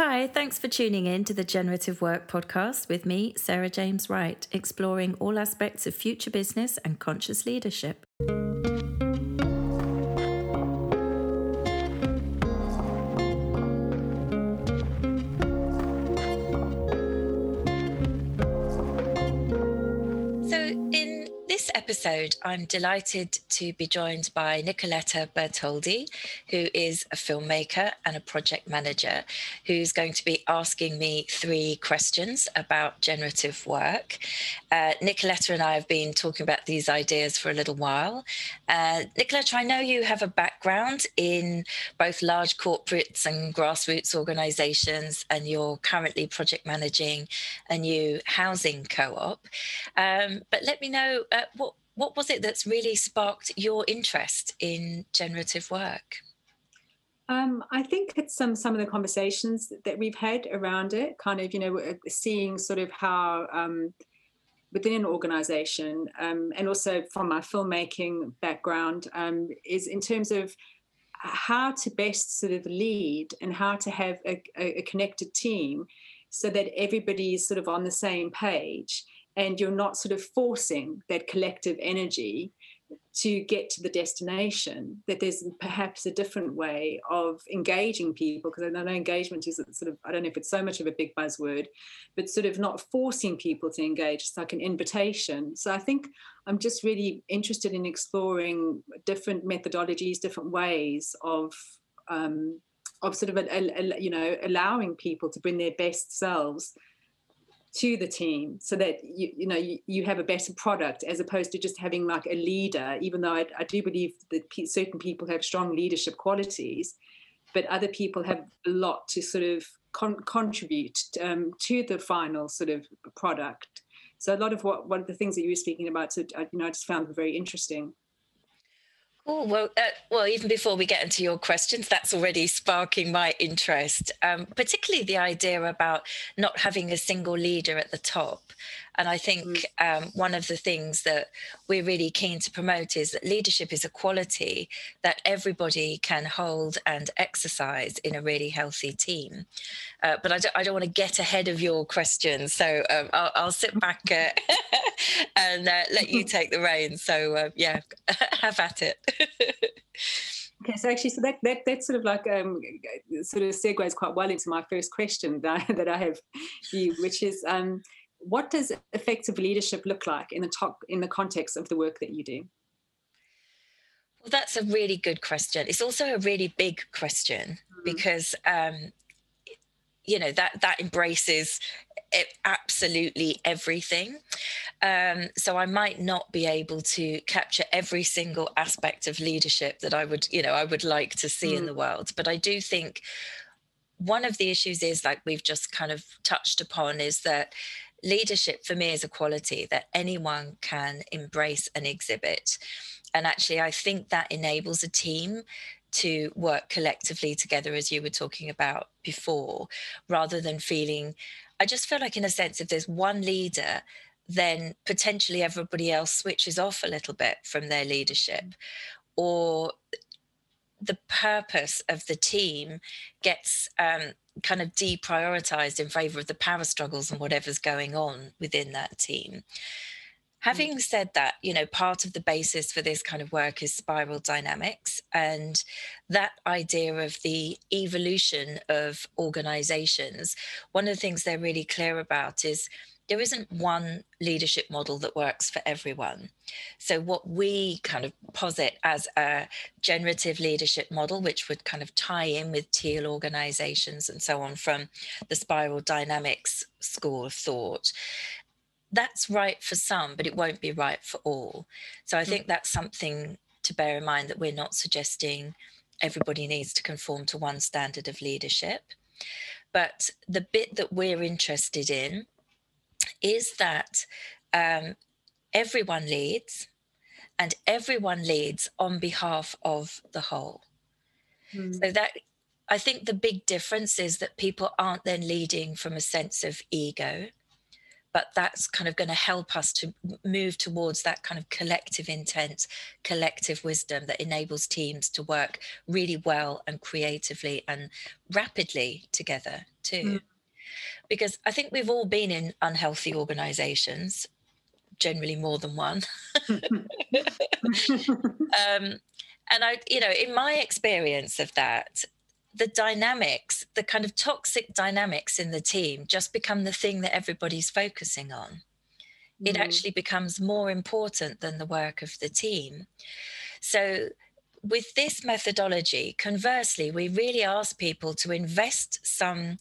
Hi, thanks for tuning in to the Generative Work podcast with me, Sarah James Wright, exploring all aspects of future business and conscious leadership. Episode, I'm delighted to be joined by Nicoletta Bertoldi, who is a filmmaker and a project manager, who's going to be asking me three questions about generative work. Nicoletta and I have been talking about these ideas for a little while. Nicoletta, I know you have a background in both large corporates and grassroots organizations, and you're currently project managing a new housing co-op. But let me know what was it that's really sparked your interest in generative work? I think it's some of the conversations that we've had around it, kind of, you know, seeing sort of how within an organisation and also from my filmmaking background is in terms of how to best sort of lead and how to have a connected team so that everybody is sort of on the same page. And you're not sort of forcing that collective energy to get to the destination, that there's perhaps a different way of engaging people, because I know engagement is sort of, I don't know if it's so much of a big buzzword, but sort of not forcing people to engage. It's like an invitation. So I think I'm just really interested in exploring different methodologies, different ways of sort of, you know, allowing people to bring their best selves to the team so that, you have a better product, as opposed to just having like a leader, even though I do believe that certain people have strong leadership qualities, but other people have a lot to sort of contribute to the final sort of product. So a lot of one of the things that you were speaking about, so, I just found very interesting. Oh, well, even before we get into your questions, that's already sparking my interest, particularly the idea about not having a single leader at the top. And I think one of the things that we're really keen to promote is that leadership is a quality that everybody can hold and exercise in a really healthy team. But I don't want to get ahead of your questions, so I'll sit back and let you take the reins. So, yeah, have at it. Okay, so actually, so that sort of like sort of segues quite well into my first question that I have for you, which is what does effective leadership look like in the context of the work that you do? Well, that's a really good question. It's also a really big question because you know that embraces absolutely everything. So I might not be able to capture every single aspect of leadership that I would like to see in the world. But I do think one of the issues is, like we've just kind of touched upon, is that leadership for me is a quality that anyone can embrace and exhibit. And actually, I think that enables a team to work collectively together, as you were talking about before, rather than feeling, I just feel like, in a sense, if there's one leader, then potentially everybody else switches off a little bit from their leadership, or the purpose of the team gets kind of deprioritized in favor of the power struggles and whatever's going on within that team. Having said that, you know, part of the basis for this kind of work is spiral dynamics, and that idea of the evolution of organizations. One of the things they're really clear about is there isn't one leadership model that works for everyone. So what we kind of posit as a generative leadership model, which would kind of tie in with TEAL organizations and so on from the spiral dynamics school of thought, that's right for some, but it won't be right for all. So I think that's something to bear in mind, that we're not suggesting everybody needs to conform to one standard of leadership. But the bit that we're interested in is that everyone leads, and everyone leads on behalf of the whole. So that, I think the big difference is that people aren't then leading from a sense of ego, but that's kind of going to help us to move towards that kind of collective intent, collective wisdom that enables teams to work really well and creatively and rapidly together too. Mm. Because I think we've all been in unhealthy organizations, generally more than one. And I, you know, in my experience of that, the dynamics, the kind of toxic dynamics in the team just become the thing that everybody's focusing on. It actually becomes more important than the work of the team. So with this methodology, conversely, we really ask people to invest some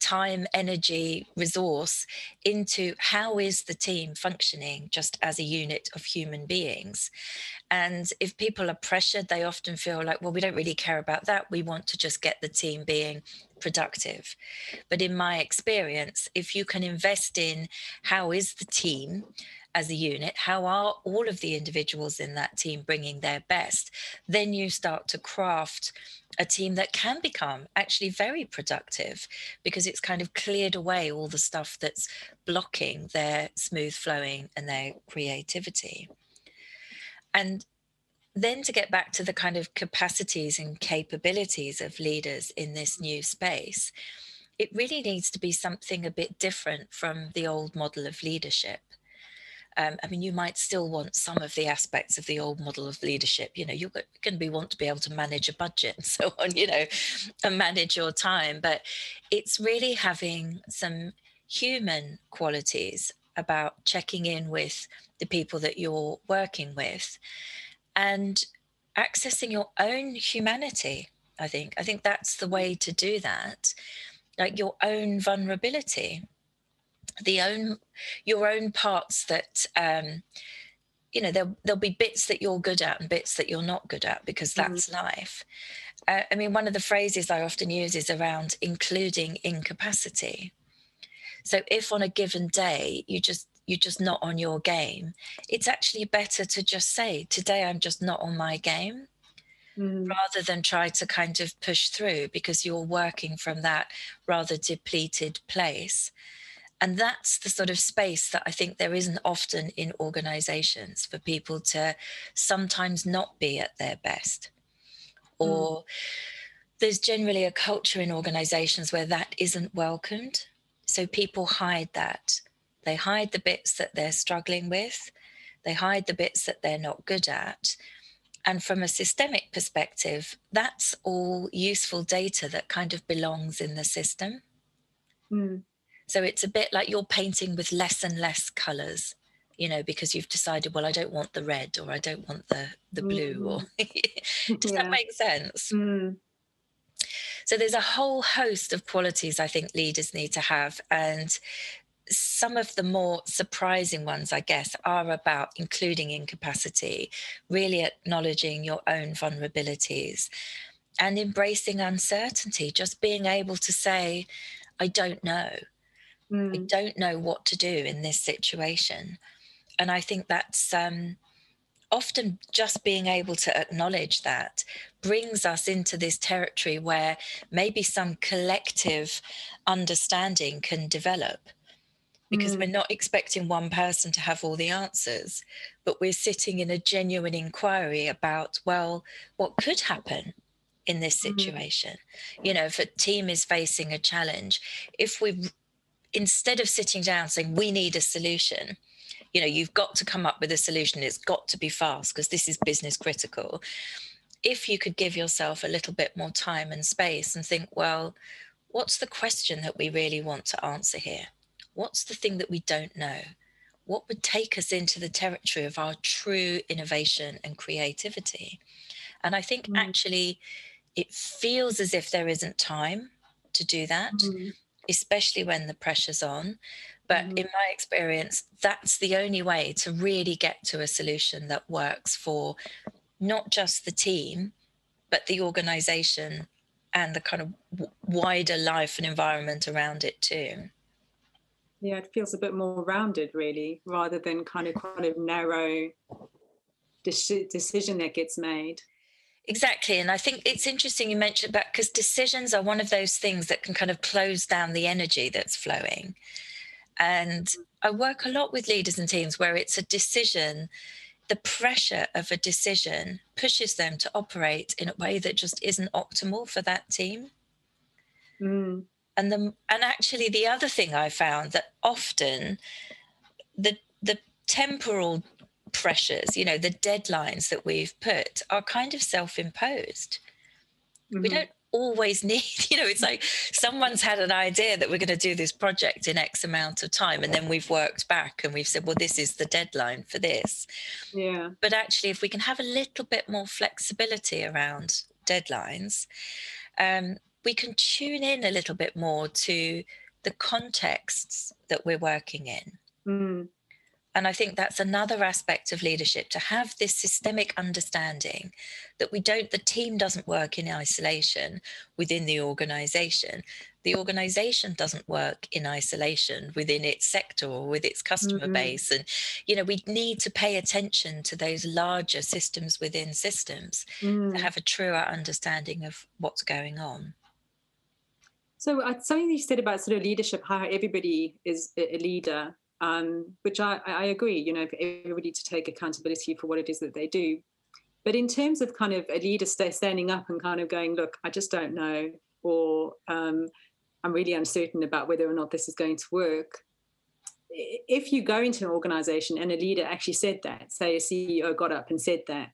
time, energy, resource into how is the team functioning just as a unit of human beings. And if people are pressured, they often feel like, well, we don't really care about that. We want to just get the team being productive. But in my experience, if you can invest in how is the team as a unit, how are all of the individuals in that team bringing their best, then you start to craft a team that can become actually very productive, because it's kind of cleared away all the stuff that's blocking their smooth flowing and their creativity. And then to get back to the kind of capacities and capabilities of leaders in this new space, it really needs to be something a bit different from the old model of leadership. I mean, you might still want some of the aspects of the old model of leadership. You know, you're going to want to be able to manage a budget and so on, you know, and manage your time. But it's really having some human qualities about checking in with the people that you're working with and accessing your own humanity, I think. I think that's the way to do that, like your own vulnerability. Your own parts that, you know, there'll be bits that you're good at and bits that you're not good at, because that's life. I mean, one of the phrases I often use is around including incapacity. So if on a given day you're just not on your game, it's actually better to just say, today I'm just not on my game, rather than try to kind of push through, because you're working from that rather depleted place. And that's the sort of space that I think there isn't often in organizations, for people to sometimes not be at their best. Or there's generally a culture in organizations where that isn't welcomed. So people hide that. They hide the bits that they're struggling with. They hide the bits that they're not good at. And from a systemic perspective, that's all useful data that kind of belongs in the system. Mm. So it's a bit like you're painting with less and less colours, you know, because you've decided, well, I don't want the red, or I don't want the blue. Or Does that make sense? Mm. So there's a whole host of qualities I think leaders need to have. And some of the more surprising ones, I guess, are about including incapacity, really acknowledging your own vulnerabilities and embracing uncertainty, just being able to say, I don't know. I don't know what to do in this situation. And I think that's often just being able to acknowledge that brings us into this territory where maybe some collective understanding can develop, because we're not expecting one person to have all the answers, but we're sitting in a genuine inquiry about, well, what could happen in this situation? You know, if a team is facing a challenge, if we instead of sitting down saying, we need a solution, you know, you've got to come up with a solution. It's got to be fast because this is business critical. If you could give yourself a little bit more time and space and think, well, what's the question that we really want to answer here? What's the thing that we don't know? What would take us into the territory of our true innovation and creativity? And I think actually it feels as if there isn't time to do that, especially when the pressure's on. But in my experience, that's the only way to really get to a solution that works for not just the team, but the organization and the kind of wider life and environment around it too. Yeah, it feels a bit more rounded, really, rather than kind of narrow decision that gets made. Exactly. And I think it's interesting you mentioned that, because decisions are one of those things that can kind of close down the energy that's flowing. And I work a lot with leaders and teams where it's a decision, the pressure of a decision pushes them to operate in a way that just isn't optimal for that team. And actually the other thing I found that often the temporal pressures, you know, the deadlines that we've put are kind of self-imposed. Mm-hmm. We don't always need, you know, it's like someone's had an idea that we're going to do this project in X amount of time, and then we've worked back and we've said, well, this is the deadline for this. Yeah. But actually, if we can have a little bit more flexibility around deadlines, we can tune in a little bit more to the contexts that we're working in. Mm. And I think that's another aspect of leadership, to have this systemic understanding that the team doesn't work in isolation within the organization. The organization doesn't work in isolation within its sector or with its customer mm-hmm. base. And, you know, we need to pay attention to those larger systems within systems to have a truer understanding of what's going on. So something you said about sort of leadership, how everybody is a leader, which I agree, you know, for everybody to take accountability for what it is that they do. But in terms of kind of a leader standing up and kind of going, look, I just don't know, or I'm really uncertain about whether or not this is going to work. If you go into an organization and a leader actually said that, say a CEO got up and said that,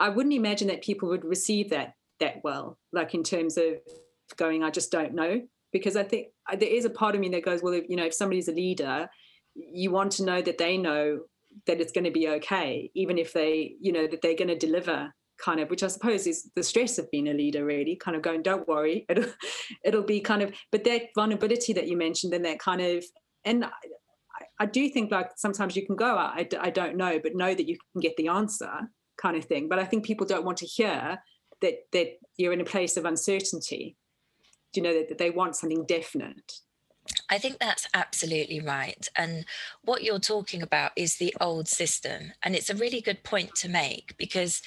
I wouldn't imagine that people would receive that well, like in terms of going, I just don't know. Because I think there is a part of me that goes, well, if, you know, if somebody's a leader, you want to know that they know that it's going to be okay, even if they, you know, that they're going to deliver, kind of, which I suppose is the stress of being a leader, really, kind of going, don't worry, it'll be kind of, but that vulnerability that you mentioned and that kind of, and I do think like sometimes you can go, I don't know, but know that you can get the answer kind of thing. But I think people don't want to hear that you're in a place of uncertainty. You know, that they want something definite. I think that's absolutely right. And what you're talking about is the old system. And it's a really good point to make, because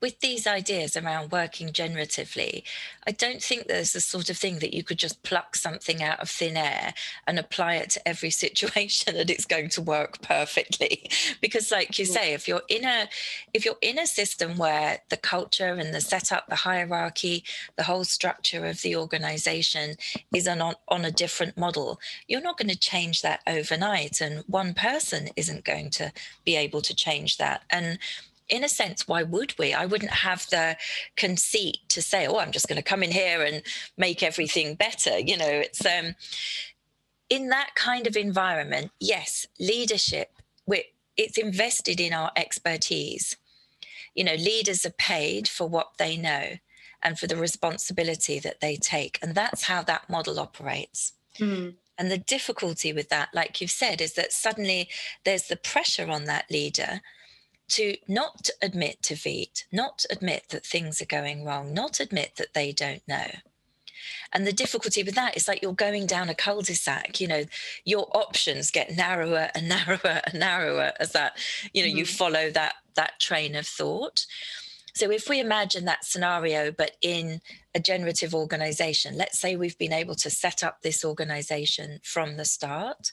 with these ideas around working generatively, I don't think there's the sort of thing that you could just pluck something out of thin air and apply it to every situation and it's going to work perfectly. Because like you say, if you're in a system where the culture and the setup, the hierarchy, the whole structure of the organization is on a different model, you're not going to change that overnight, and one person isn't going to be able to change that. And in a sense, why would we? I wouldn't have the conceit to say, oh, I'm just going to come in here and make everything better. You know, it's in that kind of environment, yes, leadership, it's invested in our expertise. You know, leaders are paid for what they know and for the responsibility that they take. And that's how that model operates. Mm. And the difficulty with that, like you've said, is that suddenly there's the pressure on that leader to not admit defeat, not admit that things are going wrong, not admit that they don't know. And the difficulty with that is like you're going down a cul-de-sac, you know, your options get narrower and narrower and narrower as that, you know, you follow that train of thought. So if we imagine that scenario, but in a generative organization, let's say we've been able to set up this organization from the start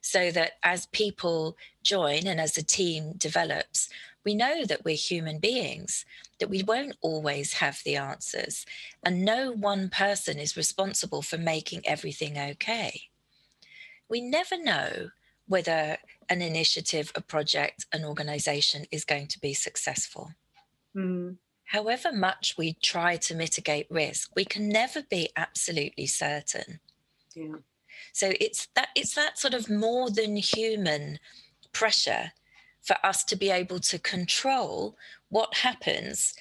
so that as people join and as the team develops, we know that we're human beings, that we won't always have the answers. And no one person is responsible for making everything okay. We never know whether an initiative, a project, an organization is going to be successful. Mm. However much we try to mitigate risk, we can never be absolutely certain. Yeah. So it's that sort of more than human pressure for us to be able to control what happens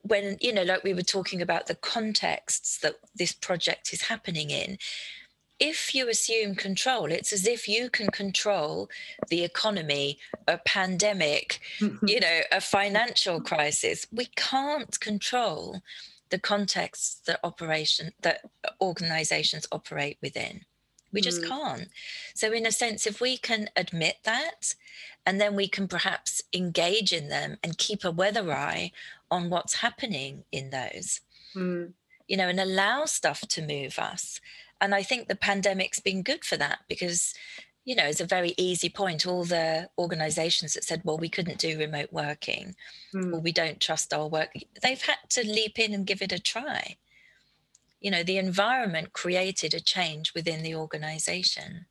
when, you know, like we were talking about the contexts that this project is happening in. If you assume control, it's as if you can control the economy, a pandemic, you know, a financial crisis. We can't control the contexts that organizations operate within. We just can't. So in a sense, if we can admit that, and then we can perhaps engage in them and keep a weather eye on what's happening in those, you know, and allow stuff to move us. And I think the pandemic's been good for that because, you know, it's a very easy point. All the organisations that said, well, we couldn't do remote working or we don't trust our work, they've had to leap in and give it a try. you know, the environment created a change within the organization.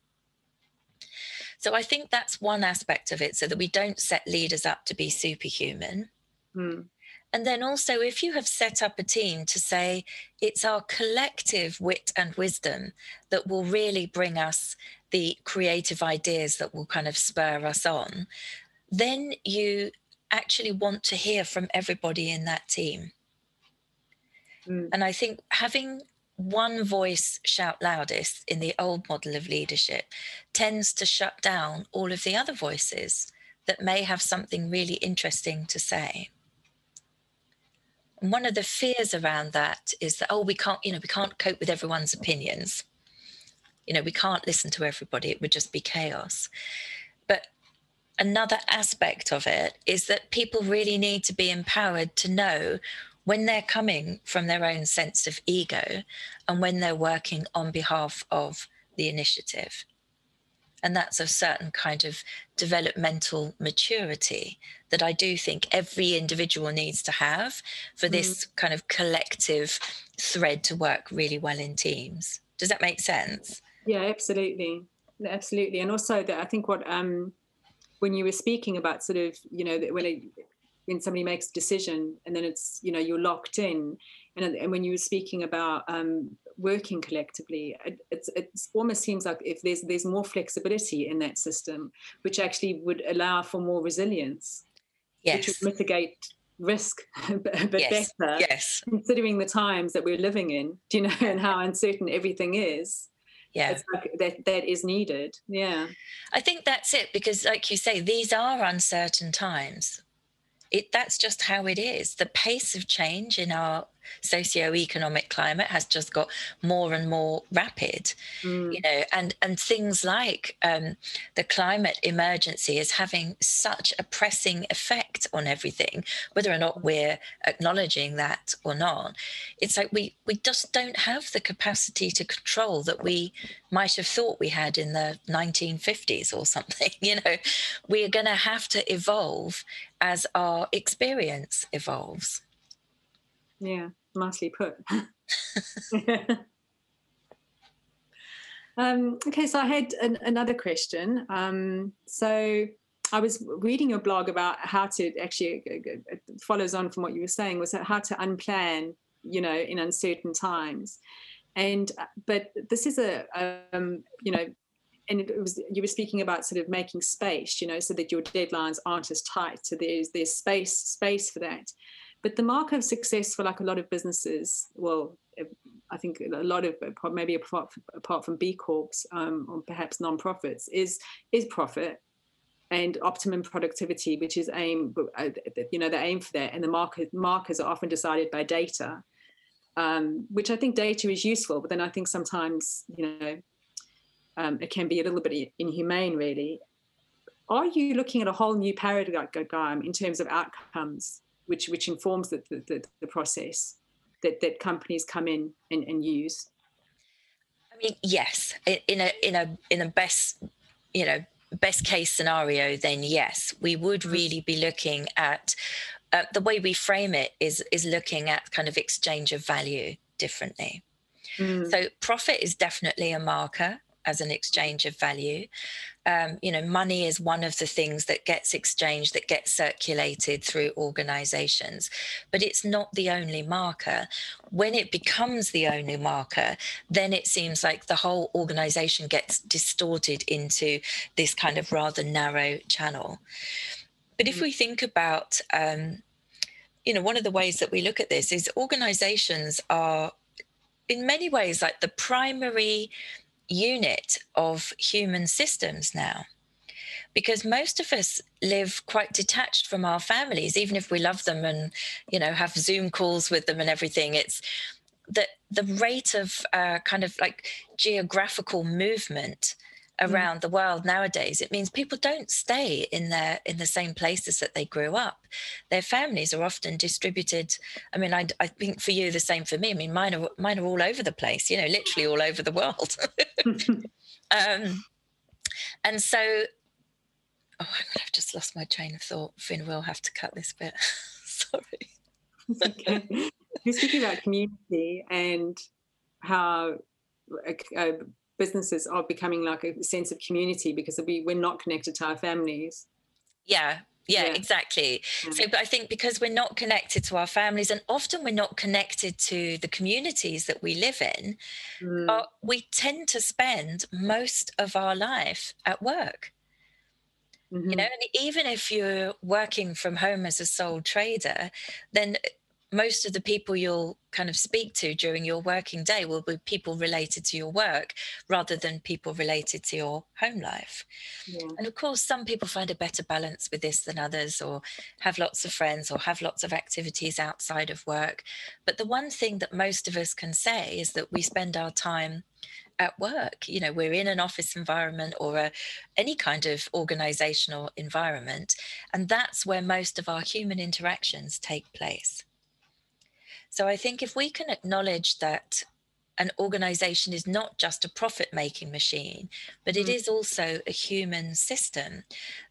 So I think that's one aspect of it, so that we don't set leaders up to be superhuman. Mm. And then also, if you have set up a team to say, it's our collective wit and wisdom that will really bring us the creative ideas that will kind of spur us on, then you actually want to hear from everybody in that team. Mm. And I think having one voice shout loudest in the old model of leadership tends to shut down all of the other voices that may have something really interesting to say. And one of the fears around that is that, oh, we can't cope with everyone's opinions. You know, we can't listen to everybody. It would just be chaos. But another aspect of it is that people really need to be empowered to know when they're coming from their own sense of ego and when they're working on behalf of the initiative. And that's a certain kind of developmental maturity that I do think every individual needs to have for this kind of collective thread to work really well in teams. Does that make sense? Yeah, absolutely. Absolutely. And also that I think what when you were speaking about sort of, you know, that when somebody makes a decision and then it's, you know, you're locked in. And when you were speaking about working collectively, it almost seems like if there's more flexibility in that system, which actually would allow for more resilience, yes, which would mitigate risk a bit yes. better, yes, considering the times that we're living in, do you know, and how uncertain everything is. Yeah, it's like that is needed. Yeah, I think that's it, because like you say, these are uncertain times. That's just how it is. The pace of change in our socioeconomic climate has just got more and more rapid, you know, and things like the climate emergency is having such a pressing effect on everything, whether or not we're acknowledging that or not. It's like we just don't have the capacity to control that we might have thought we had in the 1950s or something. You know, we are going to have to evolve as our experience evolves. Yeah, nicely put. Okay, so I had another question. So I was reading your blog about how to actually, it follows on from what you were saying, was how to unplan, you know, in uncertain times. But this is you know, and you were speaking about sort of making space, you know, so that your deadlines aren't as tight. So there's space for that. But the mark of success for like a lot of businesses, well, I think a lot of, maybe apart from B Corps or perhaps nonprofits, is profit and optimum productivity, which is aim, you know, the aim for that. And the markers are often decided by data, which I think data is useful, but then I think sometimes, you know, it can be a little bit inhumane, really. Are you looking at a whole new paradigm in terms of outcomes, which informs the process that companies come in and use? I mean, yes, in a best, you know, best case scenario, then yes, we would really be looking at the way we frame it is looking at kind of exchange of value differently. So profit is definitely a marker as an exchange of value. You know, money is one of the things that gets exchanged, that gets circulated through organizations, but it's not the only marker. When it becomes the only marker, then it seems like the whole organization gets distorted into this kind of rather narrow channel. But if we think about, you know, one of the ways that we look at this is organizations are in many ways like the primary unit of human systems now, because most of us live quite detached from our families, even if we love them and, you know, have Zoom calls with them and everything. It's that the rate of kind of like geographical movement around the world nowadays, it means people don't stay in the same places that they grew up. Their families are often distributed. I mean, I think for you, the same for me. I mean, mine are all over the place, you know, literally all over the world. And so, oh, I've just lost my train of thought. Finn will have to cut this bit. Sorry. It's okay. You're speaking about community and how businesses are becoming like a sense of community because we're not connected to our families. Yeah, exactly. Yeah. So but I think because we're not connected to our families, and often we're not connected to the communities that we live in, we tend to spend most of our life at work. Mm-hmm. You know, and even if you're working from home as a sole trader, then most of the people you'll kind of speak to during your working day will be people related to your work rather than people related to your home life. Yeah. And of course, some people find a better balance with this than others, or have lots of friends, or have lots of activities outside of work. But the one thing that most of us can say is that we spend our time at work. You know, we're in an office environment or any kind of organizational environment, and that's where most of our human interactions take place. So I think if we can acknowledge that an organization is not just a profit-making machine, but it is also a human system,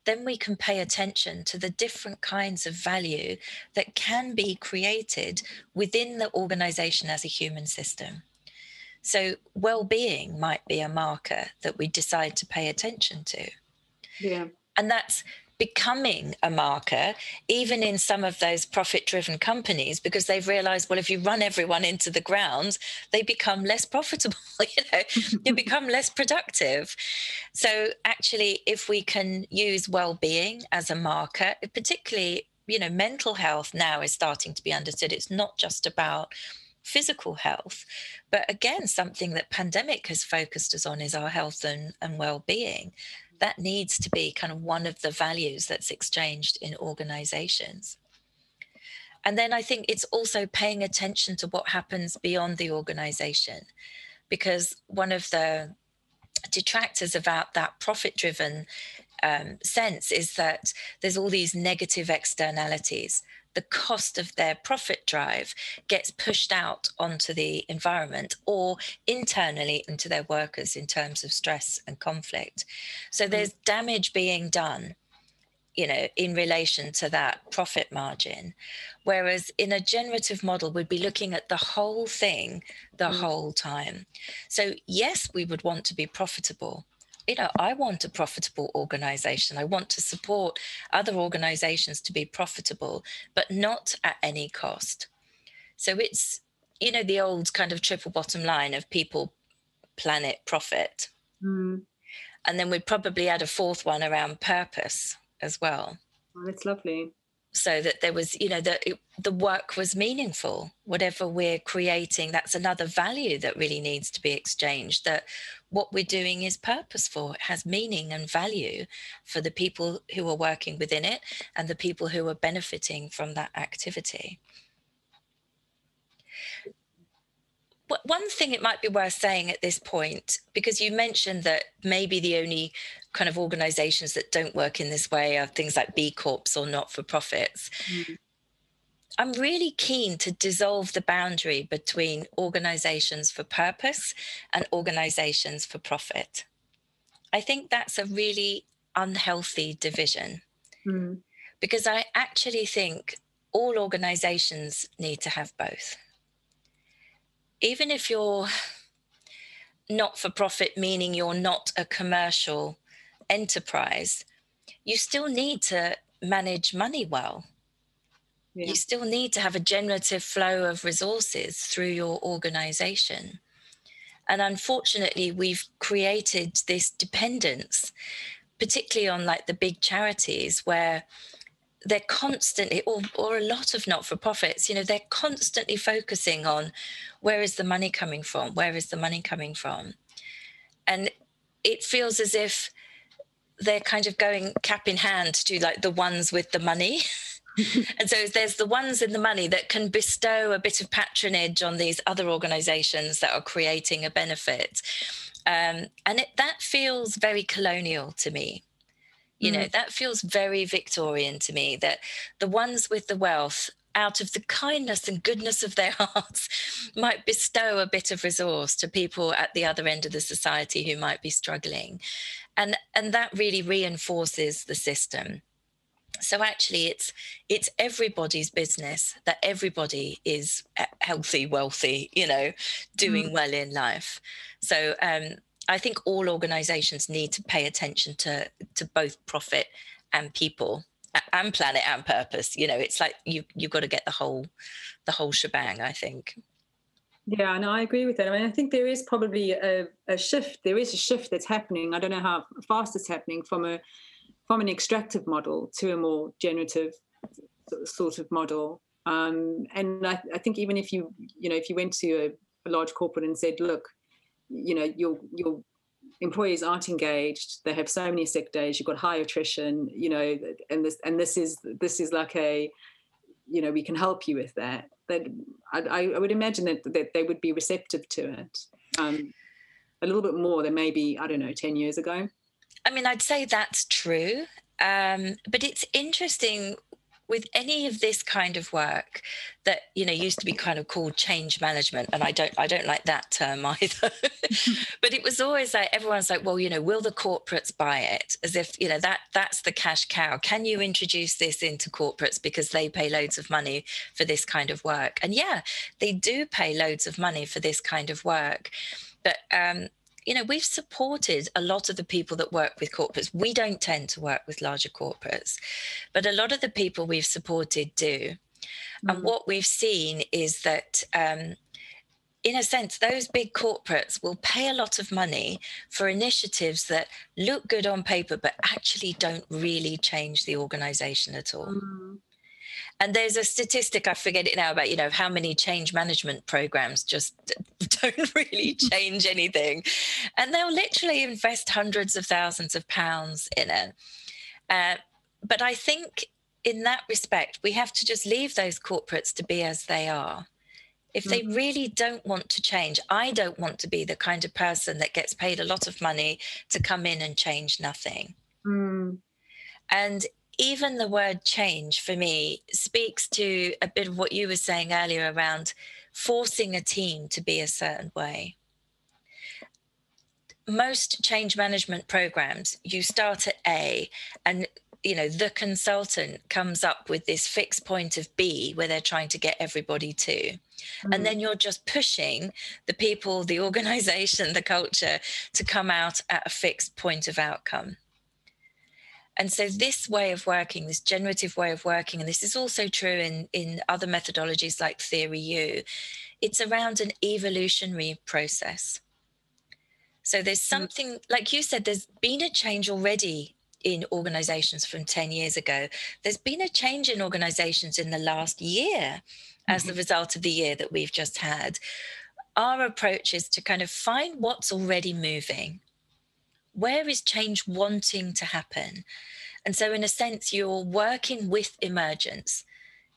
then we can pay attention to the different kinds of value that can be created within the organization as a human system. So well-being might be a marker that we decide to pay attention to. Yeah. And that's becoming a marker, even in some of those profit-driven companies, because they've realized, well, if you run everyone into the ground, they become less profitable, you know, they become less productive. So actually, if we can use well-being as a marker, particularly, you know, mental health now is starting to be understood. It's not just about physical health, but again, something that pandemic has focused us on is our health and well-being. That needs to be kind of one of the values that's exchanged in organizations. And then I think it's also paying attention to what happens beyond the organization, because one of the detractors about that profit-driven sense is that there's all these negative externalities. The cost of their profit drive gets pushed out onto the environment or internally into their workers in terms of stress and conflict. So there's damage being done, you know, in relation to that profit margin. Whereas in a generative model, we'd be looking at the whole thing the whole time. So yes, we would want to be profitable. You know, I want a profitable organization. I want to support other organizations to be profitable, but not at any cost. So it's, you know, the old kind of triple bottom line of people, planet, profit. Mm. And then we'd probably add a fourth one around purpose as well. Oh, that's lovely. So that there was, you know, that the work was meaningful, whatever we're creating. That's another value that really needs to be exchanged, that what we're doing is purposeful. It has meaning and value for the people who are working within it and the people who are benefiting from that activity. One thing it might be worth saying at this point, because you mentioned that maybe the only kind of organizations that don't work in this way are things like B Corps or not-for-profits. Mm-hmm. I'm really keen to dissolve the boundary between organizations for purpose and organizations for profit. I think that's a really unhealthy division, because I actually think all organizations need to have both. Even if you're not for profit, meaning you're not a commercial enterprise, you still need to manage money well. Yeah. You still need to have a generative flow of resources through your organization. And unfortunately, we've created this dependence, particularly on like the big charities where they're constantly, or a lot of not-for-profits, you know, they're constantly focusing on where is the money coming from? Where is the money coming from? And it feels as if they're kind of going cap in hand to like the ones with the money. And so there's the ones in the money that can bestow a bit of patronage on these other organizations that are creating a benefit. That feels very colonial to me. You know, that feels very Victorian to me, that the ones with the wealth, out of the kindness and goodness of their hearts, might bestow a bit of resource to people at the other end of the society who might be struggling. And that really reinforces the system. So actually, it's everybody's business that everybody is healthy, wealthy, you know, doing well in life. So I think all organizations need to pay attention to both profit and people and planet and purpose. You know, it's like you've got to get the whole shebang, I think. Yeah, no, I agree with that. I mean, I think there is probably a shift. There is a shift that's happening. I don't know how fast it's happening from an extractive model to a more generative sort of model. And I think even if you went to a large corporate and said, look, you know, your employees aren't engaged. They have so many sick days. You've got high attrition. You know, and this is like a, you know, we can help you with that. That I would imagine that they would be receptive to it a little bit more than maybe, I don't know, 10 years ago. I mean, I'd say that's true, but it's interesting with any of this kind of work that, you know, used to be kind of called change management, and I don't like that term either. But it was always like everyone's like, well, you know, will the corporates buy it? As if, you know, that's the cash cow. Can you introduce this into corporates because they pay loads of money for this kind of work? And yeah, they do pay loads of money for this kind of work, but you know, we've supported a lot of the people that work with corporates. We don't tend to work with larger corporates, but a lot of the people we've supported do. Mm-hmm. And what we've seen is that, in a sense, those big corporates will pay a lot of money for initiatives that look good on paper, but actually don't really change the organization at all. Mm-hmm. And there's a statistic, I forget it now, about, you know, how many change management programs just don't really change anything. And they'll literally invest hundreds of thousands of pounds in it. But I think in that respect, we have to just leave those corporates to be as they are. If they really don't want to change, I don't want to be the kind of person that gets paid a lot of money to come in and change nothing. Mm. And even the word change for me speaks to a bit of what you were saying earlier around forcing a team to be a certain way. Most change management programs, you start at A and, you know, the consultant comes up with this fixed point of B where they're trying to get everybody to. Mm-hmm. And then you're just pushing the people, the organization, the culture to come out at a fixed point of outcome. And so this way of working, this generative way of working, and this is also true in other methodologies like Theory U, it's around an evolutionary process. So there's something, like you said, there's been a change already in organizations from 10 years ago. There's been a change in organizations in the last year as the result of the year that we've just had. Our approach is to kind of find what's already moving. Where is change wanting to happen? And so in a sense, you're working with emergence.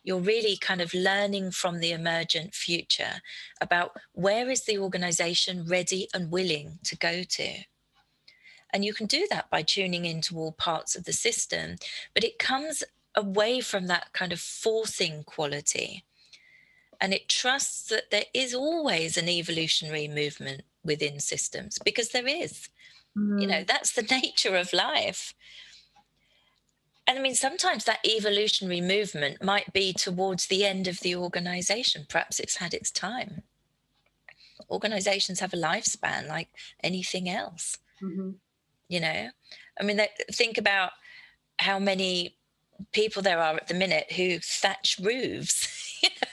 You're really kind of learning from the emergent future about where is the organization ready and willing to go to? And you can do that by tuning into all parts of the system, but it comes away from that kind of forcing quality. And it trusts that there is always an evolutionary movement within systems, because there is. You know, that's the nature of life. And I mean, sometimes that evolutionary movement might be towards the end of the organization. Perhaps it's had its time. Organizations have a lifespan like anything else. Mm-hmm. You know, I mean, think about how many people there are at the minute who thatch roofs. You know?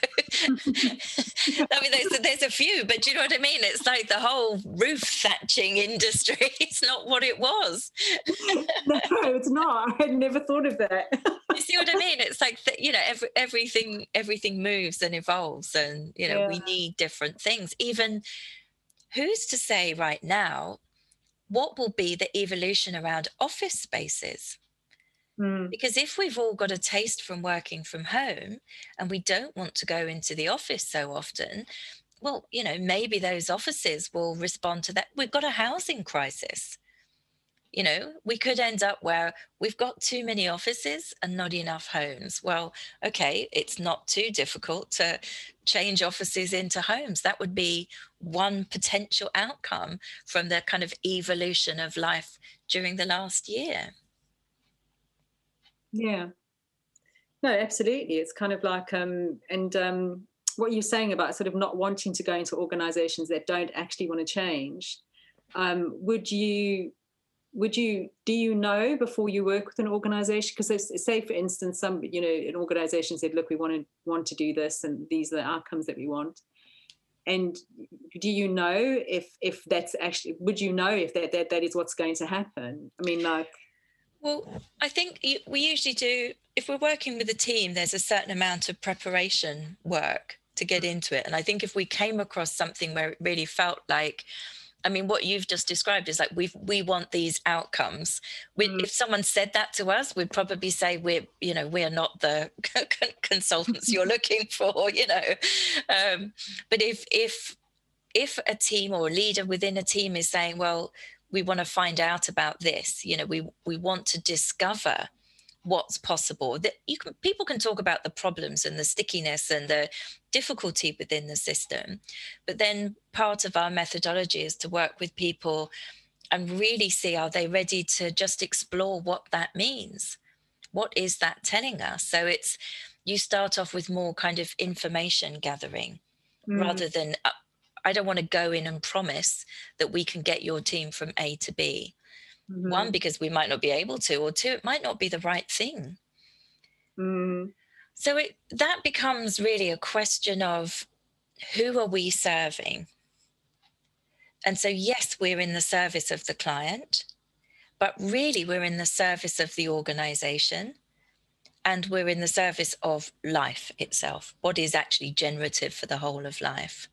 I mean, there's a few, but do you know what I mean? It's like the whole roof thatching industry. It's not what it was. No, it's not. I had never thought of that. You see what I mean? It's like, you know, everything moves and evolves, and, you know, we need different things. Even who's to say right now what will be the evolution around office spaces? Because if we've all got a taste from working from home and we don't want to go into the office so often, well, you know, maybe those offices will respond to that. We've got a housing crisis. You know, we could end up where we've got too many offices and not enough homes. Well, okay, it's not too difficult to change offices into homes. That would be one potential outcome from the kind of evolution of life during the last year. Yeah, No, absolutely. It's kind of like, what you're saying about sort of not wanting to go into organizations that don't actually want to change. Do you know before you work with an organization? Because say, for instance, an organization said, look, we want to do this and these are the outcomes that we want. And do you know if that's actually, would you know if that is what's going to happen? I mean, like. Well, I think we usually do, if we're working with a team, there's a certain amount of preparation work to get into it. And I think if we came across something where it really felt like, I mean, what you've just described is like, we want these outcomes. If someone said that to us, we'd probably say we're not the consultants you're looking for, But if a team or a leader within a team is saying, well, we want to find out about this, we want to discover what's possible, that people can talk about the problems and the stickiness and the difficulty within the system, but then part of our methodology is to work with people and really see, are they ready to just explore what that means? What is that telling us? So it's, you start off with more kind of information gathering rather than, I don't want to go in and promise that we can get your team from A to B. Mm-hmm. One, because we might not be able to, or two, it might not be the right thing. So that becomes really a question of who are we serving? And so, yes, we're in the service of the client, but really we're in the service of the organization, and we're in the service of life itself. What is actually generative for the whole of life?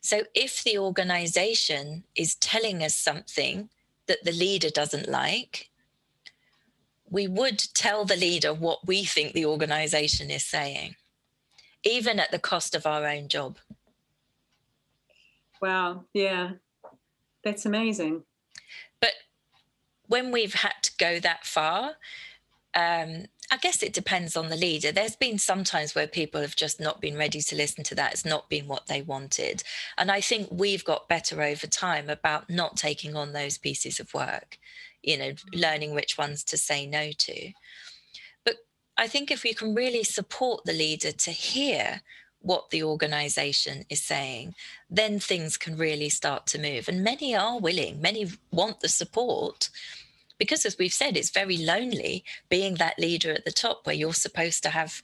So if the organization is telling us something that the leader doesn't like, we would tell the leader what we think the organization is saying, even at the cost of our own job. Wow, yeah, that's amazing. But when we've had to go that far, I guess it depends on the leader. There's been some times where people have just not been ready to listen to that. It's not been what they wanted. And I think we've got better over time about not taking on those pieces of work, learning which ones to say no to. But I think if we can really support the leader to hear what the organization is saying, then things can really start to move. And many are willing, many want the support. Because as we've said, it's very lonely being that leader at the top where you're supposed to have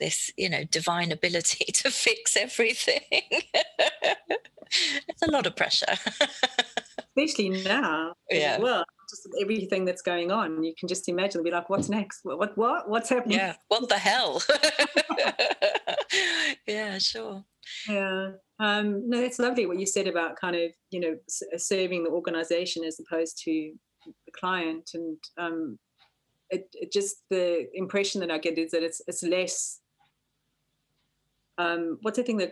this, divine ability to fix everything. It's a lot of pressure. Especially now. Yeah. Well, just everything that's going on, you can just imagine, be like, what's next? What's happening? Yeah. What the hell? Yeah, sure. Yeah. No, that's lovely what you said about kind of, serving the organization as opposed to the client, and it just, the impression that I get is that it's less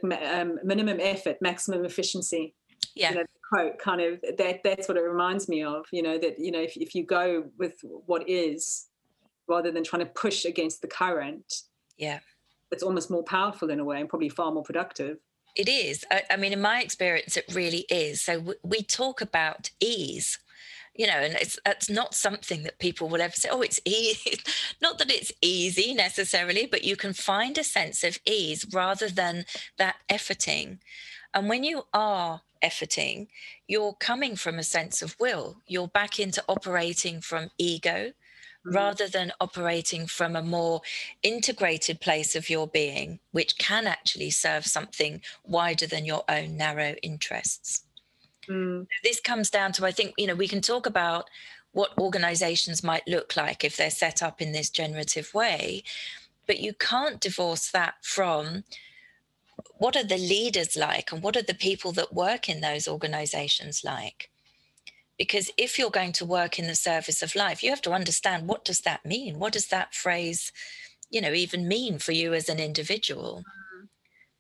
minimum effort, maximum efficiency. Yeah, quote, kind of that's what it reminds me of. If you go with what is rather than trying to push against the current, yeah, it's almost more powerful in a way and probably far more productive. It is. I mean, in my experience, it really is. So we talk about ease. And it's not something that people will ever say, oh, it's easy. Not that it's easy necessarily, but you can find a sense of ease rather than that efforting. And when you are efforting, you're coming from a sense of will. You're back into operating from ego rather than operating from a more integrated place of your being, which can actually serve something wider than your own narrow interests. This comes down to, I think, we can talk about what organizations might look like if they're set up in this generative way, but you can't divorce that from what are the leaders like and what are the people that work in those organizations like? Because if you're going to work in the service of life, you have to understand, what does that mean? What does that phrase, even mean for you as an individual?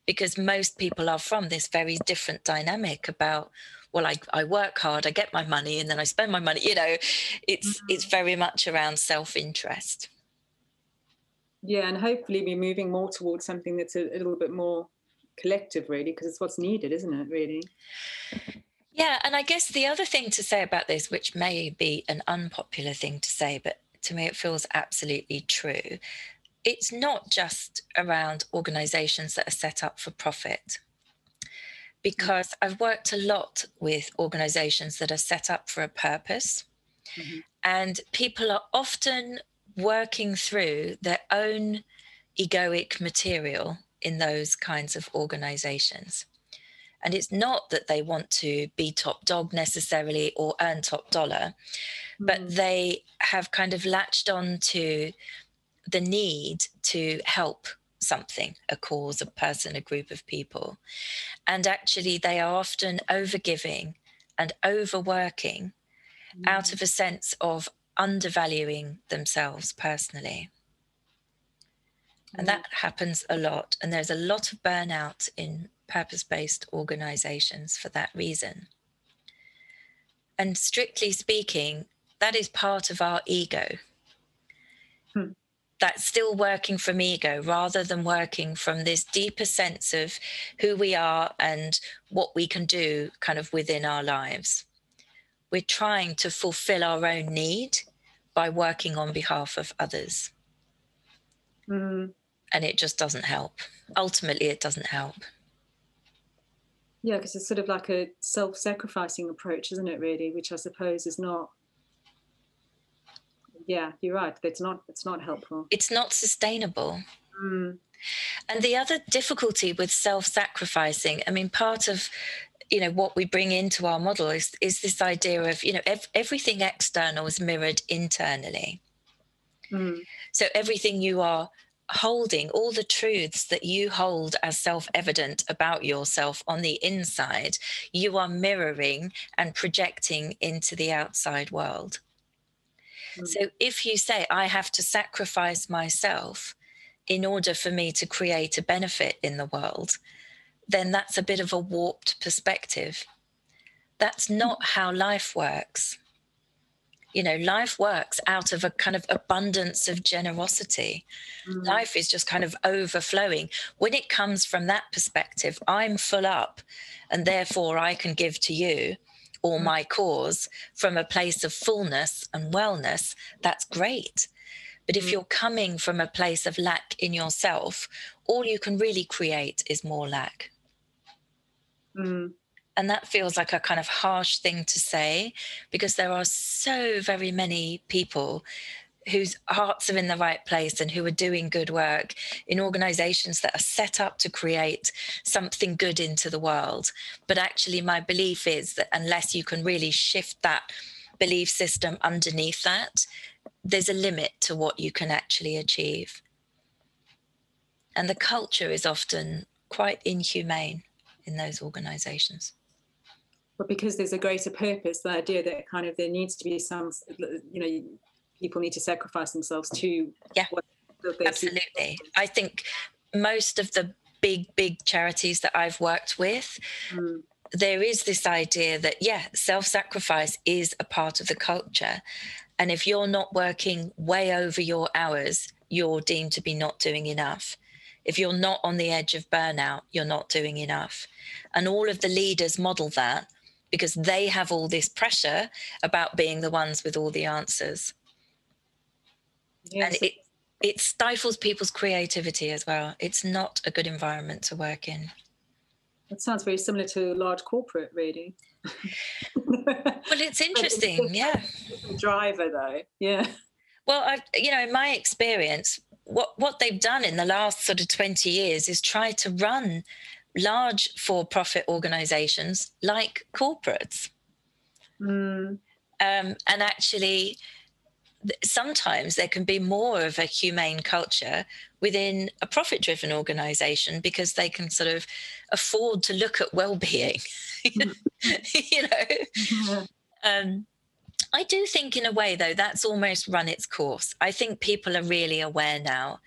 Because most people are from this very different dynamic about, well, I work hard, I get my money, and then I spend my money. It's very much around self-interest. Yeah, and hopefully we're moving more towards something that's a little bit more collective, really, because it's what's needed, isn't it, really? Yeah, and I guess the other thing to say about this, which may be an unpopular thing to say, but to me it feels absolutely true, it's not just around organizations that are set up for profit, because I've worked a lot with organizations that are set up for a purpose, mm-hmm. and people are often working through their own egoic material in those kinds of organizations. And it's not that they want to be top dog necessarily or earn top dollar, mm-hmm. but they have kind of latched on to the need to help something, a cause, a person, a group of people. And actually they are often overgiving and overworking mm. out of a sense of undervaluing themselves personally. Mm. And that happens a lot. And there's a lot of burnout in purpose-based organizations for that reason. And strictly speaking, that is part of our ego. Mm. That's still working from ego rather than working from this deeper sense of who we are and what we can do kind of within our lives. We're trying to fulfill our own need by working on behalf of others. Mm-hmm. And it just doesn't help. Ultimately, it doesn't help. Yeah, because it's sort of like a self-sacrificing approach, isn't it, really, which I suppose is not... Yeah, you're right. It's not helpful. It's not sustainable. Mm. And the other difficulty with self-sacrificing, I mean, part of, you know, what we bring into our model is this idea of, you know, everything external is mirrored internally. Mm. So everything you are holding, all the truths that you hold as self-evident about yourself on the inside, you are mirroring and projecting into the outside world. So if you say, I have to sacrifice myself in order for me to create a benefit in the world, then that's a bit of a warped perspective. That's not how life works. You know, life works out of a kind of abundance of generosity. Mm. Life is just kind of overflowing. When it comes from that perspective, I'm full up and therefore I can give to you or my cause from a place of fullness and wellness, that's great. But if you're coming from a place of lack in yourself, all you can really create is more lack. Mm. And that feels like a kind of harsh thing to say, because there are so very many people whose hearts are in the right place and who are doing good work in organizations that are set up to create something good into the world. But actually my belief is that unless you can really shift that belief system underneath that, there's a limit to what you can actually achieve. And the culture is often quite inhumane in those organizations. But because there's a greater purpose, the idea that kind of there needs to be some, you know, people need to sacrifice themselves to. Yeah, absolutely. I think most of the big charities that I've worked with, there is this idea that, yeah, self-sacrifice is a part of the culture. And if you're not working way over your hours, you're deemed to be not doing enough. If you're not on the edge of burnout, you're not doing enough. And all of the leaders model that because they have all this pressure about being the ones with all the answers. Yes. And it stifles people's creativity as well. It's not a good environment to work in. That sounds very similar to large corporate, really. Well, it's interesting, yeah. Driver, though, yeah. Well, in my experience, what they've done in the last sort of 20 years is try to run large for-profit organisations like corporates. Mm. And actually... sometimes there can be more of a humane culture within a profit-driven organisation because they can sort of afford to look at well-being. You know, I do think in a way, though, that's almost run its course. I think people are really aware now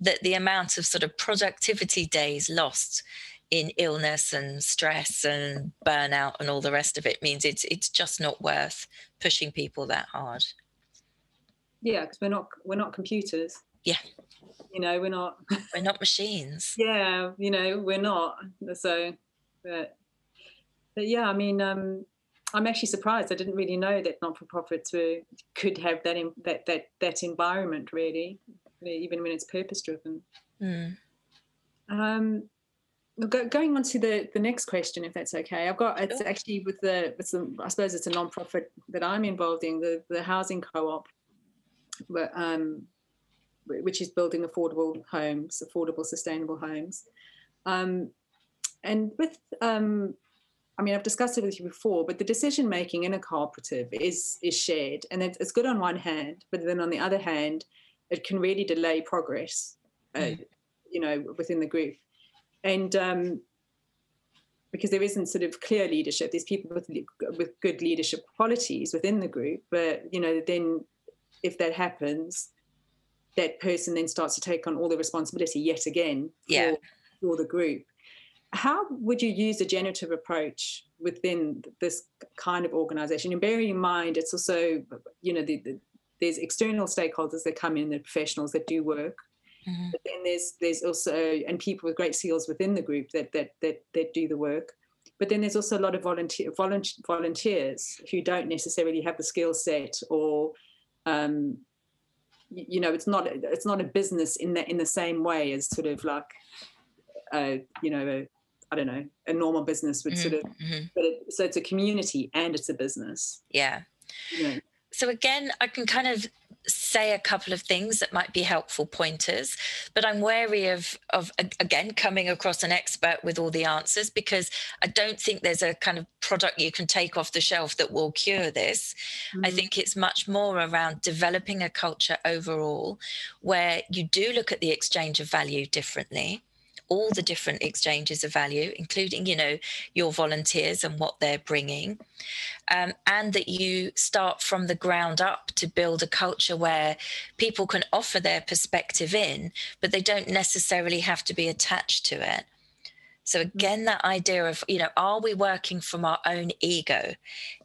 that the amount of sort of productivity days lost in illness and stress and burnout and all the rest of it means it's just not worth pushing people that hard. Yeah, because we're not computers. Yeah, you know, we're not machines. Yeah, you know, we're not. So, but yeah, I mean, I'm actually surprised. I didn't really know that not-for-profits could have that environment. Really, even when it's purpose-driven. Mm. Going on to the next question, if that's okay. I've got, it's actually with the, I suppose it's a non-profit that I'm involved in, the housing co-op, but, which is building affordable homes, affordable, sustainable homes. And with, I mean, I've discussed it with you before, but the decision-making in a cooperative is shared, and it's good on one hand, but then on the other hand, it can really delay progress, you know, within the group. And because there isn't sort of clear leadership, there's people with good leadership qualities within the group, but, you know, then if that happens, that person then starts to take on all the responsibility yet again for the group. How would you use a generative approach within this kind of organisation? And bearing in mind, it's also, you know, there's external stakeholders that come in, the professionals that do work. Mm-hmm. But then there's also, and people with great skills within the group that do the work. But then there's also a lot of volunteers who don't necessarily have the skill set, or you know, it's not a business in the same way as sort of like you know, I don't know, a normal business would sort of. Mm-hmm. But so it's a community and it's a business. Yeah. Yeah. So again, I can kind of say a couple of things that might be helpful pointers, but I'm wary of again coming across an expert with all the answers, because I don't think there's a kind of product you can take off the shelf that will cure this. Mm-hmm. I think it's much more around developing a culture overall where you do look at the exchange of value differently, all the different exchanges of value, including, you know, your volunteers and what they're bringing, and that you start from the ground up to build a culture where people can offer their perspective in, but they don't necessarily have to be attached to it. So again, that idea of, you know, are we working from our own ego?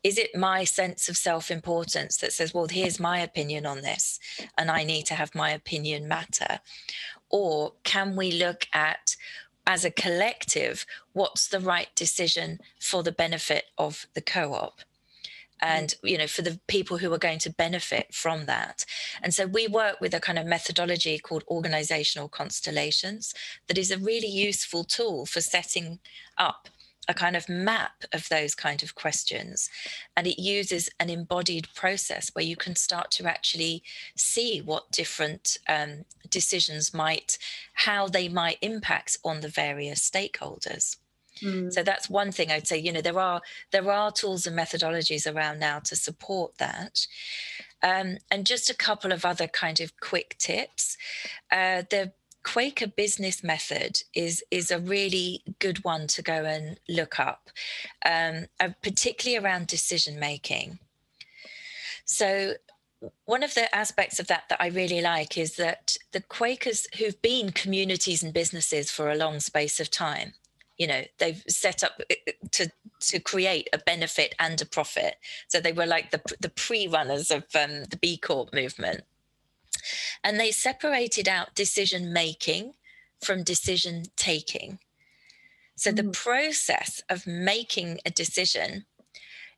Is it my sense of self-importance that says, well, here's my opinion on this, and I need to have my opinion matter? Or can we look at, as a collective, what's the right decision for the benefit of the co-op? And, you know, for the people who are going to benefit from that. And so we work with a kind of methodology called organizational constellations that is a really useful tool for setting up a kind of map of those kind of questions. And it uses an embodied process where you can start to actually see what different decisions how they might impact on the various stakeholders. Mm. So that's one thing I'd say, you know, there are tools and methodologies around now to support that. And just a couple of other kind of quick tips. The Quaker business method is a really good one to go and look up, particularly around decision making. So one of the aspects of that I really like is that the Quakers, who've been communities and businesses for a long space of time, you know, they've set up to create a benefit and a profit. So they were like the pre-runners of the B Corp movement. And they separated out decision making from decision taking. So the process of making a decision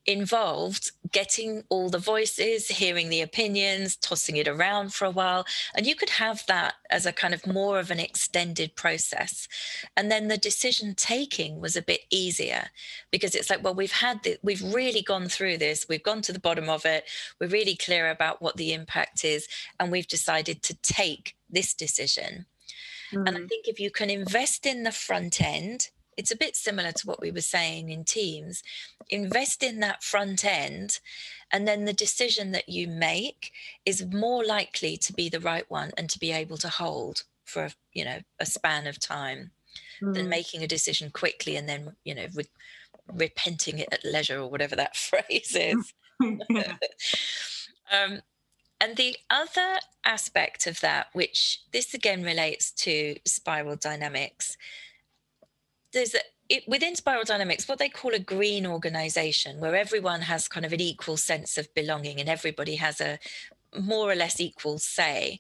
involved getting all the voices, hearing the opinions, tossing it around for a while. And you could have that as a kind of more of an extended process. And then the decision taking was a bit easier, because it's like, well, we've really gone through this. We've gone to the bottom of it. We're really clear about what the impact is. And we've decided to take this decision. Mm-hmm. And I think if you can invest in the front end, it's a bit similar to what we were saying in teams. Invest in that front end, and then the decision that you make is more likely to be the right one and to be able to hold for a span of time than making a decision quickly and then, you know, repenting it at leisure, or whatever that phrase is. And the other aspect of that, which this again relates to spiral dynamics, within Spiral Dynamics, what they call a green organization, where everyone has kind of an equal sense of belonging and everybody has a more or less equal say.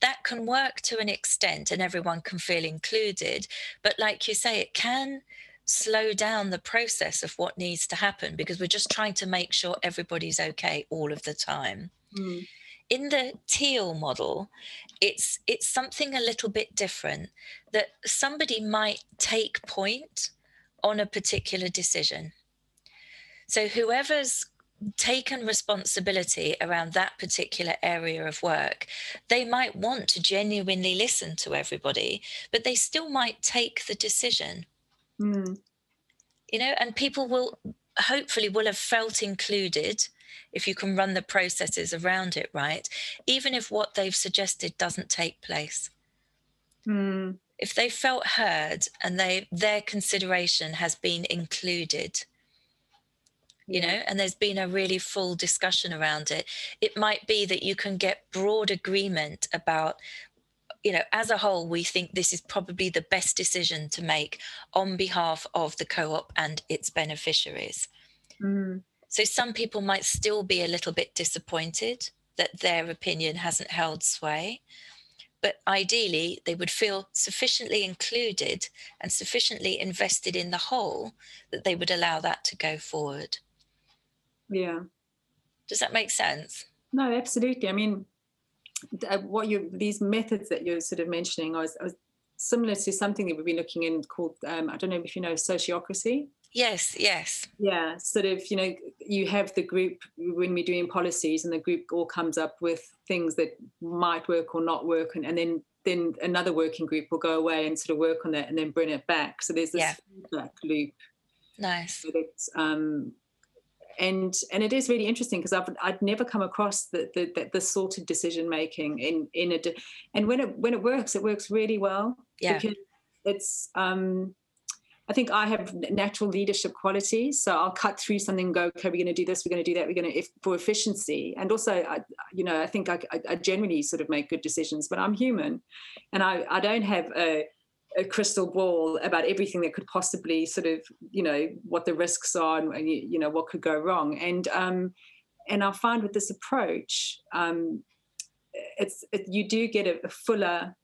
That can work to an extent and everyone can feel included. But like you say, it can slow down the process of what needs to happen, because we're just trying to make sure everybody's okay all of the time. Mm. in the TEAL model, it's something a little bit different, that somebody might take point on a particular decision. So whoever's taken responsibility around that particular area of work, they might want to genuinely listen to everybody, but they still might take the decision. Mm. You know, and people will hopefully will have felt included if you can run the processes around it right, even if what they've suggested doesn't take place. Mm. If they felt heard and their consideration has been included, you know, and there's been a really full discussion around it, it might be that you can get broad agreement about, you know, as a whole, we think this is probably the best decision to make on behalf of the co-op and its beneficiaries. Mm. So some people might still be a little bit disappointed that their opinion hasn't held sway, but ideally they would feel sufficiently included and sufficiently invested in the whole that they would allow that to go forward. Yeah. Does that make sense? No, absolutely. I mean, these methods that you're sort of mentioning are similar to something that we've been looking in called, I don't know if you know, sociocracy. Yes, yes. Yeah, sort of, you know, you have the group when we're doing policies and the group all comes up with things that might work or not work, and then another working group will go away and sort of work on that and then bring it back. So there's this feedback loop. Nice. But it's, and it is really interesting because I'd never come across the sort of decision making and when it works, it works really well. Yeah. Because it's I think I have natural leadership qualities, so I'll cut through something and go, okay, we're going to do this, we're going to do that, we're going to for efficiency. And also, I think I generally sort of make good decisions, but I'm human, and I don't have a crystal ball about everything that could possibly sort of, you know, what the risks are and you know what could go wrong. And I find with this approach, you do get a fuller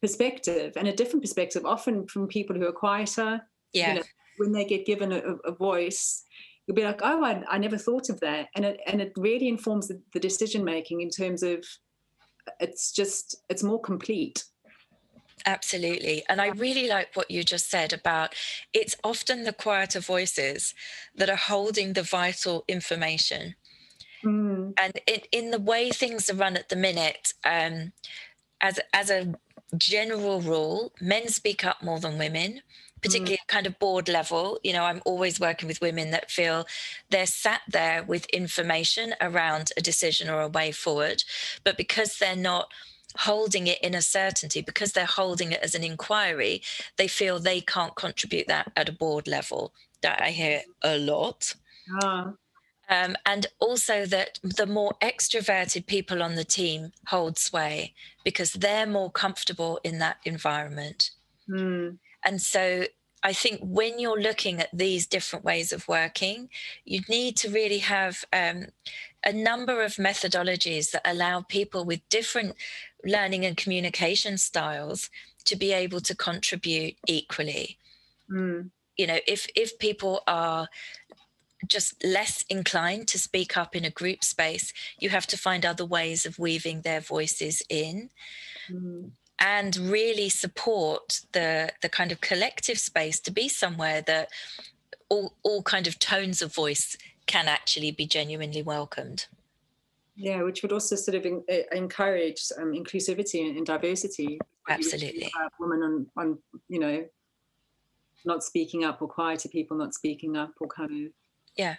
perspective, and a different perspective often from people who are quieter. Yeah, you know, when they get given a voice, you'll be like, oh, I never thought of that, and it really informs the decision making in terms of it's more complete. Absolutely. And I really like what you just said about it's often the quieter voices that are holding the vital information. Mm. And in the way things are run at the minute, as a general rule, men speak up more than women, particularly at kind of board level. You know, I'm always working with women that feel they're sat there with information around a decision or a way forward, but because they're not holding it in a certainty, because they're holding it as an inquiry, they feel they can't contribute that at a board level. That I hear a lot. And also that the more extroverted people on the team hold sway because they're more comfortable in that environment. Mm. And so I think when you're looking at these different ways of working, you need to really have a number of methodologies that allow people with different learning and communication styles to be able to contribute equally. Mm. You know, if people are just less inclined to speak up in a group space, you have to find other ways of weaving their voices in. Mm. And really support the kind of collective space to be somewhere that all kind of tones of voice can actually be genuinely welcomed. Yeah, which would also sort of encourage inclusivity and diversity. Absolutely. Women on, you know, not speaking up, or quieter people not speaking up, or kind of... Yeah,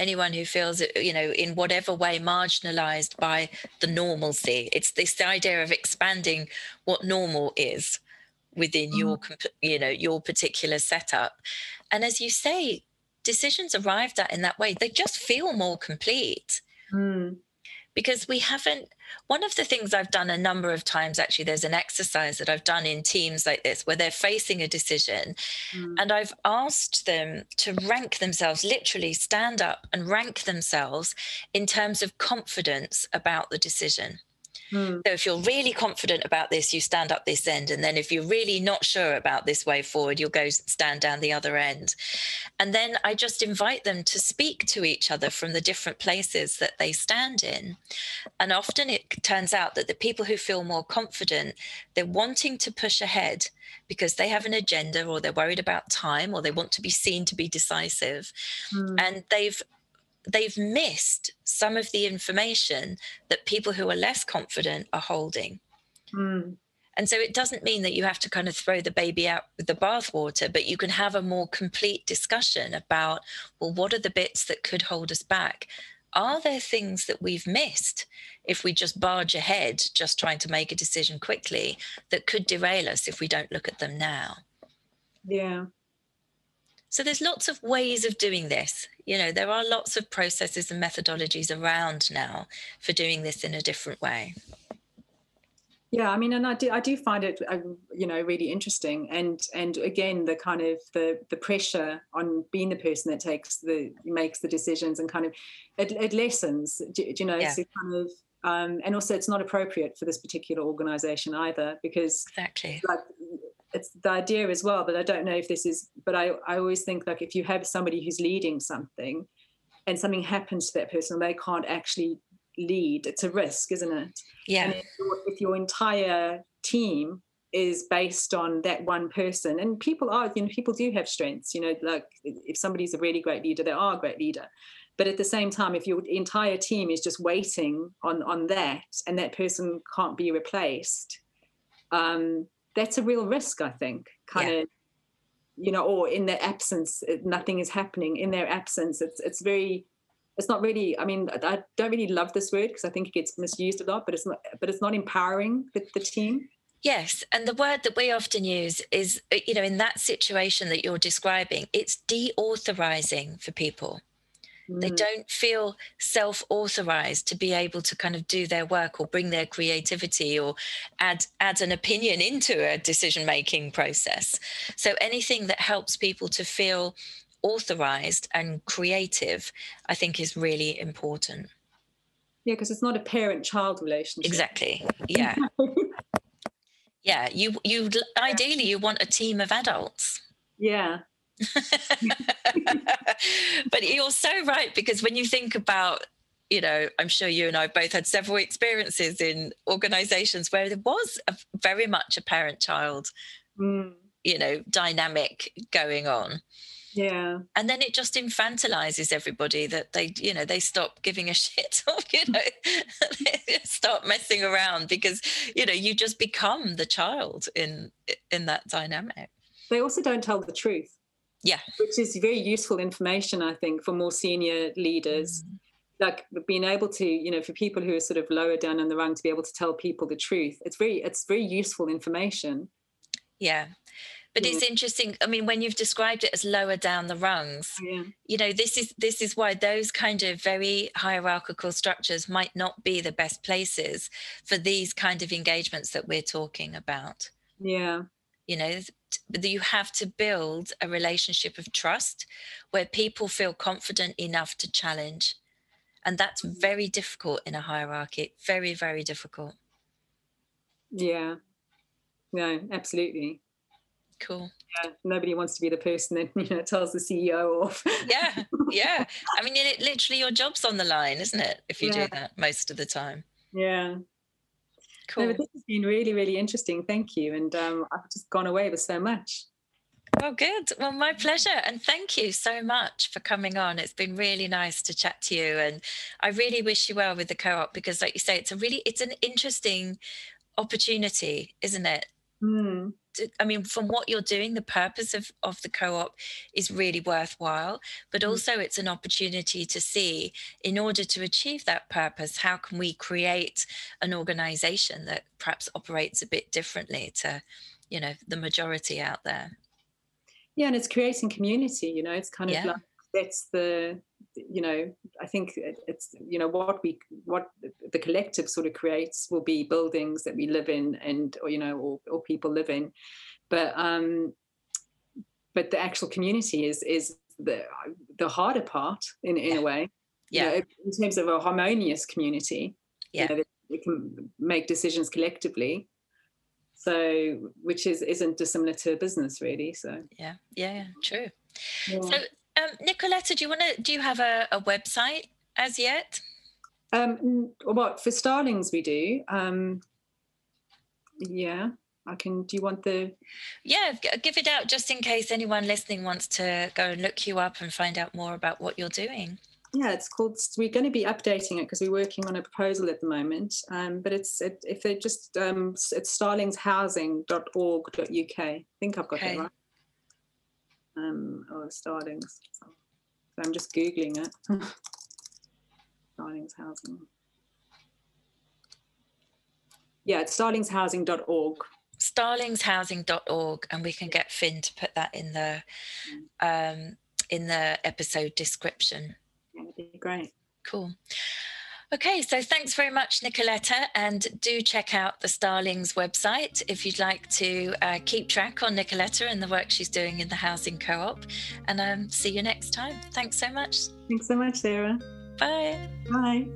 anyone who feels, you know, in whatever way marginalised by the normalcy. It's this idea of expanding what normal is within your particular setup. And as you say, decisions arrived at in that way, they just feel more complete. Mm. Because we haven't, one of the things I've done a number of times, actually, there's an exercise that I've done in teams like this where they're facing a decision, and I've asked them to rank themselves, literally stand up and rank themselves in terms of confidence about the decision. So if you're really confident about this, you stand up this end. And then if you're really not sure about this way forward, you'll go stand down the other end. And then I just invite them to speak to each other from the different places that they stand in. And often it turns out that the people who feel more confident, they're wanting to push ahead because they have an agenda, or they're worried about time, or they want to be seen to be decisive. And they've missed some of the information that people who are less confident are holding. And so it doesn't mean that you have to kind of throw the baby out with the bathwater, but you can have a more complete discussion about, well, what are the bits that could hold us back? Are there things that we've missed if we just barge ahead, just trying to make a decision quickly, that could derail us if we don't look at them now? Yeah. So there's lots of ways of doing this. You know, there are lots of processes and methodologies around now for doing this in a different way. Yeah, I mean, and I do find it, you know, really interesting. And again, the kind of the pressure on being the person that makes the decisions, and kind of it lessens, you know, yeah. So kind of. And also, it's not appropriate for this particular organisation either, because exactly. Like, it's the idea as well, but I don't know if this is, but I always think, like, if you have somebody who's leading something and something happens to that person, they can't actually lead. It's a risk, isn't it? Yeah. And if your entire team is based on that one person, and people do have strengths, you know, like if somebody's a really great leader, they are a great leader. But at the same time, if your entire team is just waiting on that, and that person can't be replaced, that's a real risk, I think, kind of, you know, or in their absence, nothing is happening. In their absence, it's not really, I mean, I don't really love this word because I think it gets misused a lot, but it's not empowering the team. Yes. And the word that we often use is, you know, in that situation that you're describing, it's deauthorizing for people. They don't feel self-authorized to be able to kind of do their work or bring their creativity or add an opinion into a decision-making process. So anything that helps people to feel authorized and creative, I think, is really important. Yeah, because it's not a parent-child relationship. Exactly, yeah. Yeah, you ideally you want a team of adults. Yeah. But you're so right, because when you think about, you know, I'm sure you and I both had several experiences in organizations where there was very much a parent-child, you know, dynamic going on. Yeah. And then it just infantilizes everybody, that they, you know, they stop giving a shit, or, you know, they start messing around because, you know, you just become the child in that dynamic. They also don't tell the truth. Yeah. Which is very useful information, I think, for more senior leaders, like being able to, you know, for people who are sort of lower down in the rung to be able to tell people the truth. It's very useful information. Yeah. But it's interesting. I mean, when you've described it as lower down the rungs, you know, this is why those kind of very hierarchical structures might not be the best places for these kind of engagements that we're talking about. Yeah. You know, you have to build a relationship of trust where people feel confident enough to challenge. And that's very difficult in a hierarchy. Very, very difficult. Yeah. No, absolutely. Cool. Yeah, nobody wants to be the person that, you know, tells the CEO off. Yeah, yeah. I mean, it literally, your job's on the line, isn't it? If you do that most of the time. Yeah. Cool. No, this has been really, really interesting. Thank you. And I've just gone away with so much. Oh, good. Well, my pleasure. And thank you so much for coming on. It's been really nice to chat to you. And I really wish you well with the co-op, because, like you say, it's an interesting opportunity, isn't it? Mm. I mean, from what you're doing, the purpose of the co-op is really worthwhile, but also it's an opportunity to see, in order to achieve that purpose, how can we create an organization that perhaps operates a bit differently to, you know, the majority out there. Yeah, and it's creating community, you know, it's kind of like, that's the, you know, I think it's, you know, what the collective sort of creates will be buildings that we live in, and, or, you know, or people live in, but the actual community is the harder part in a way, you know, in terms of a harmonious community. Yeah, you know, we can make decisions collectively. So, which isn't dissimilar to a business, really. So yeah, true. Yeah. So, Nicoletta, do you have a website as yet? What for Starlings we do. Do you want the? Yeah, give it out just in case anyone listening wants to go and look you up and find out more about what you're doing. Yeah, it's called. We're going to be updating it because we're working on a proposal at the moment. But it's starlingshousing.org.uk. I think I've got that right. Starlings. So I'm just googling it. Starlings Housing. Yeah, it's starlingshousing.org. Starlingshousing.org, and we can get Finn to put that in the episode description. Great. Cool. Okay, so thanks very much, Nicoletta, and do check out the Starlings website if you'd like to keep track on Nicoletta and the work she's doing in the housing co-op, and see you next time. Thanks so much. Thanks so much, Sarah. Bye. Bye.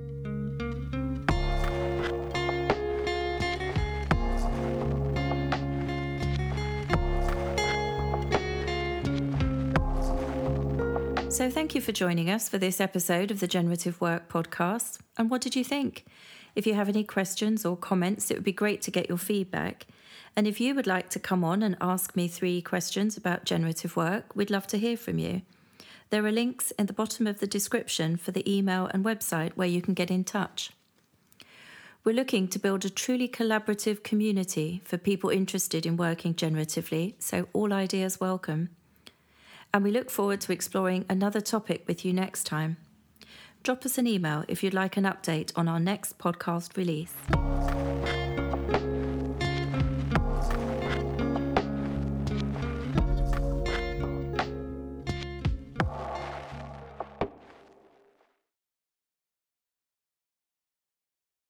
So thank you for joining us for this episode of the Generative Work podcast. And what did you think? If you have any questions or comments, it would be great to get your feedback. And if you would like to come on and ask me 3 questions about generative work, we'd love to hear from you. There are links in the bottom of the description for the email and website where you can get in touch. We're looking to build a truly collaborative community for people interested in working generatively, so all ideas welcome. And we look forward to exploring another topic with you next time. Drop us an email if you'd like an update on our next podcast release.